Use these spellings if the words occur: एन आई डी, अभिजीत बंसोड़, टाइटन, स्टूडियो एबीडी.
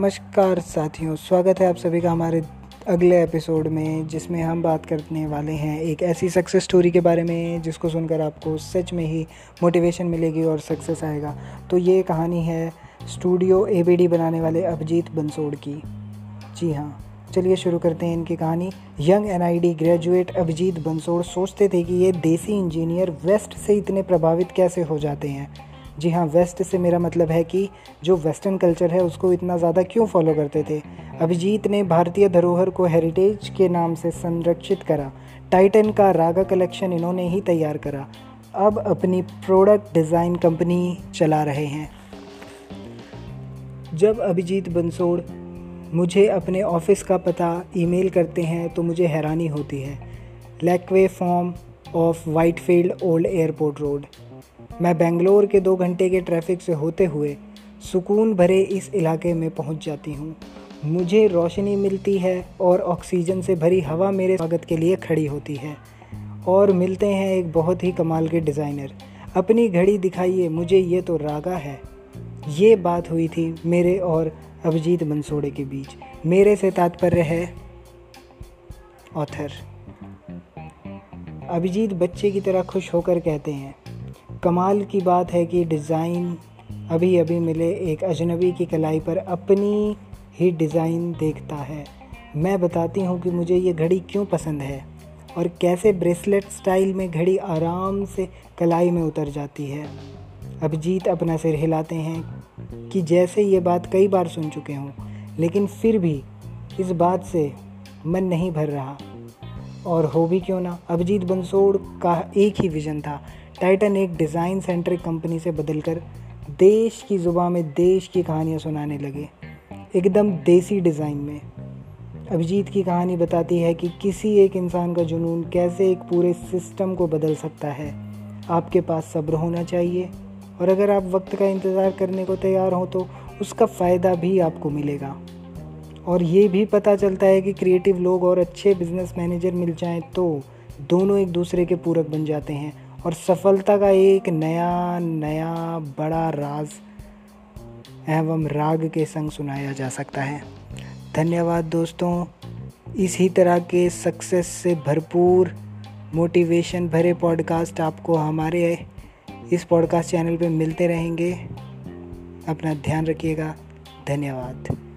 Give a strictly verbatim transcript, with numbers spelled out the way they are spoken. नमस्कार साथियों, स्वागत है आप सभी का हमारे अगले एपिसोड में, जिसमें हम बात करने वाले हैं एक ऐसी सक्सेस स्टोरी के बारे में जिसको सुनकर आपको सच में ही मोटिवेशन मिलेगी और सक्सेस आएगा। तो ये कहानी है स्टूडियो एबीडी बनाने वाले अभिजीत बंसोड़ की। जी हाँ, चलिए शुरू करते हैं इनकी कहानी। Young एन आई डी graduate अभिजीत बंसोड़ सोचते थे कि ये देसी इंजीनियर वेस्ट से इतने प्रभावित कैसे हो जाते हैं। जी हाँ, वेस्ट से मेरा मतलब है कि जो वेस्टर्न कल्चर है उसको इतना ज़्यादा क्यों फॉलो करते थे। अभिजीत ने भारतीय धरोहर को हेरिटेज के नाम से संरक्षित करा। टाइटन का रागा कलेक्शन इन्होंने ही तैयार करा। अब अपनी प्रोडक्ट डिज़ाइन कंपनी चला रहे हैं। जब अभिजीत बंसोड़ मुझे अपने ऑफिस का पता ईमेल करते हैं तो मुझे हैरानी होती है। Lakeway form of Whitefield old airport road. मैं बेंगलोर के दो घंटे के ट्रैफिक से होते हुए सुकून भरे इस इलाके में पहुंच जाती हूं। मुझे रोशनी मिलती है और ऑक्सीजन से भरी हवा मेरे स्वागत के लिए खड़ी होती है, और मिलते हैं एक बहुत ही कमाल के डिज़ाइनर। अपनी घड़ी दिखाइए मुझे, ये तो रागा है। ये बात हुई थी मेरे और अभिजीत बंसोड़े के बीच। मेरे से तात्पर्य है ऑथर। अभिजीत बच्चे की तरह खुश होकर कहते हैं, कमाल की बात है कि डिज़ाइन अभी अभी मिले एक अजनबी की कलाई पर अपनी ही डिज़ाइन देखता है। मैं बताती हूँ कि मुझे ये घड़ी क्यों पसंद है और कैसे ब्रेसलेट स्टाइल में घड़ी आराम से कलाई में उतर जाती है। अभिजीत अपना सिर हिलाते हैं कि जैसे ये बात कई बार सुन चुके हों, लेकिन फिर भी इस बात से मन नहीं भर रहा। और हो भी क्यों ना, अभिजीत बंसोड़ का एक ही विज़न था। टाइटन एक डिज़ाइन सेंट्रिक कंपनी से बदलकर देश की ज़ुबान में देश की कहानियाँ सुनाने लगे, एकदम देसी डिज़ाइन में। अभिजीत की कहानी बताती है कि किसी एक इंसान का जुनून कैसे एक पूरे सिस्टम को बदल सकता है। आपके पास सब्र होना चाहिए, और अगर आप वक्त का इंतज़ार करने को तैयार हो तो उसका फ़ायदा भी आपको मिलेगा। और ये भी पता चलता है कि क्रिएटिव लोग और अच्छे बिजनेस मैनेजर मिल जाएं तो दोनों एक दूसरे के पूरक बन जाते हैं, और सफलता का एक नया नया बड़ा राज एवं राग के संग सुनाया जा सकता है। धन्यवाद दोस्तों, इसी तरह के सक्सेस से भरपूर मोटिवेशन भरे पॉडकास्ट आपको हमारे इस पॉडकास्ट चैनल पे मिलते रहेंगे। अपना ध्यान रखिएगा। धन्यवाद।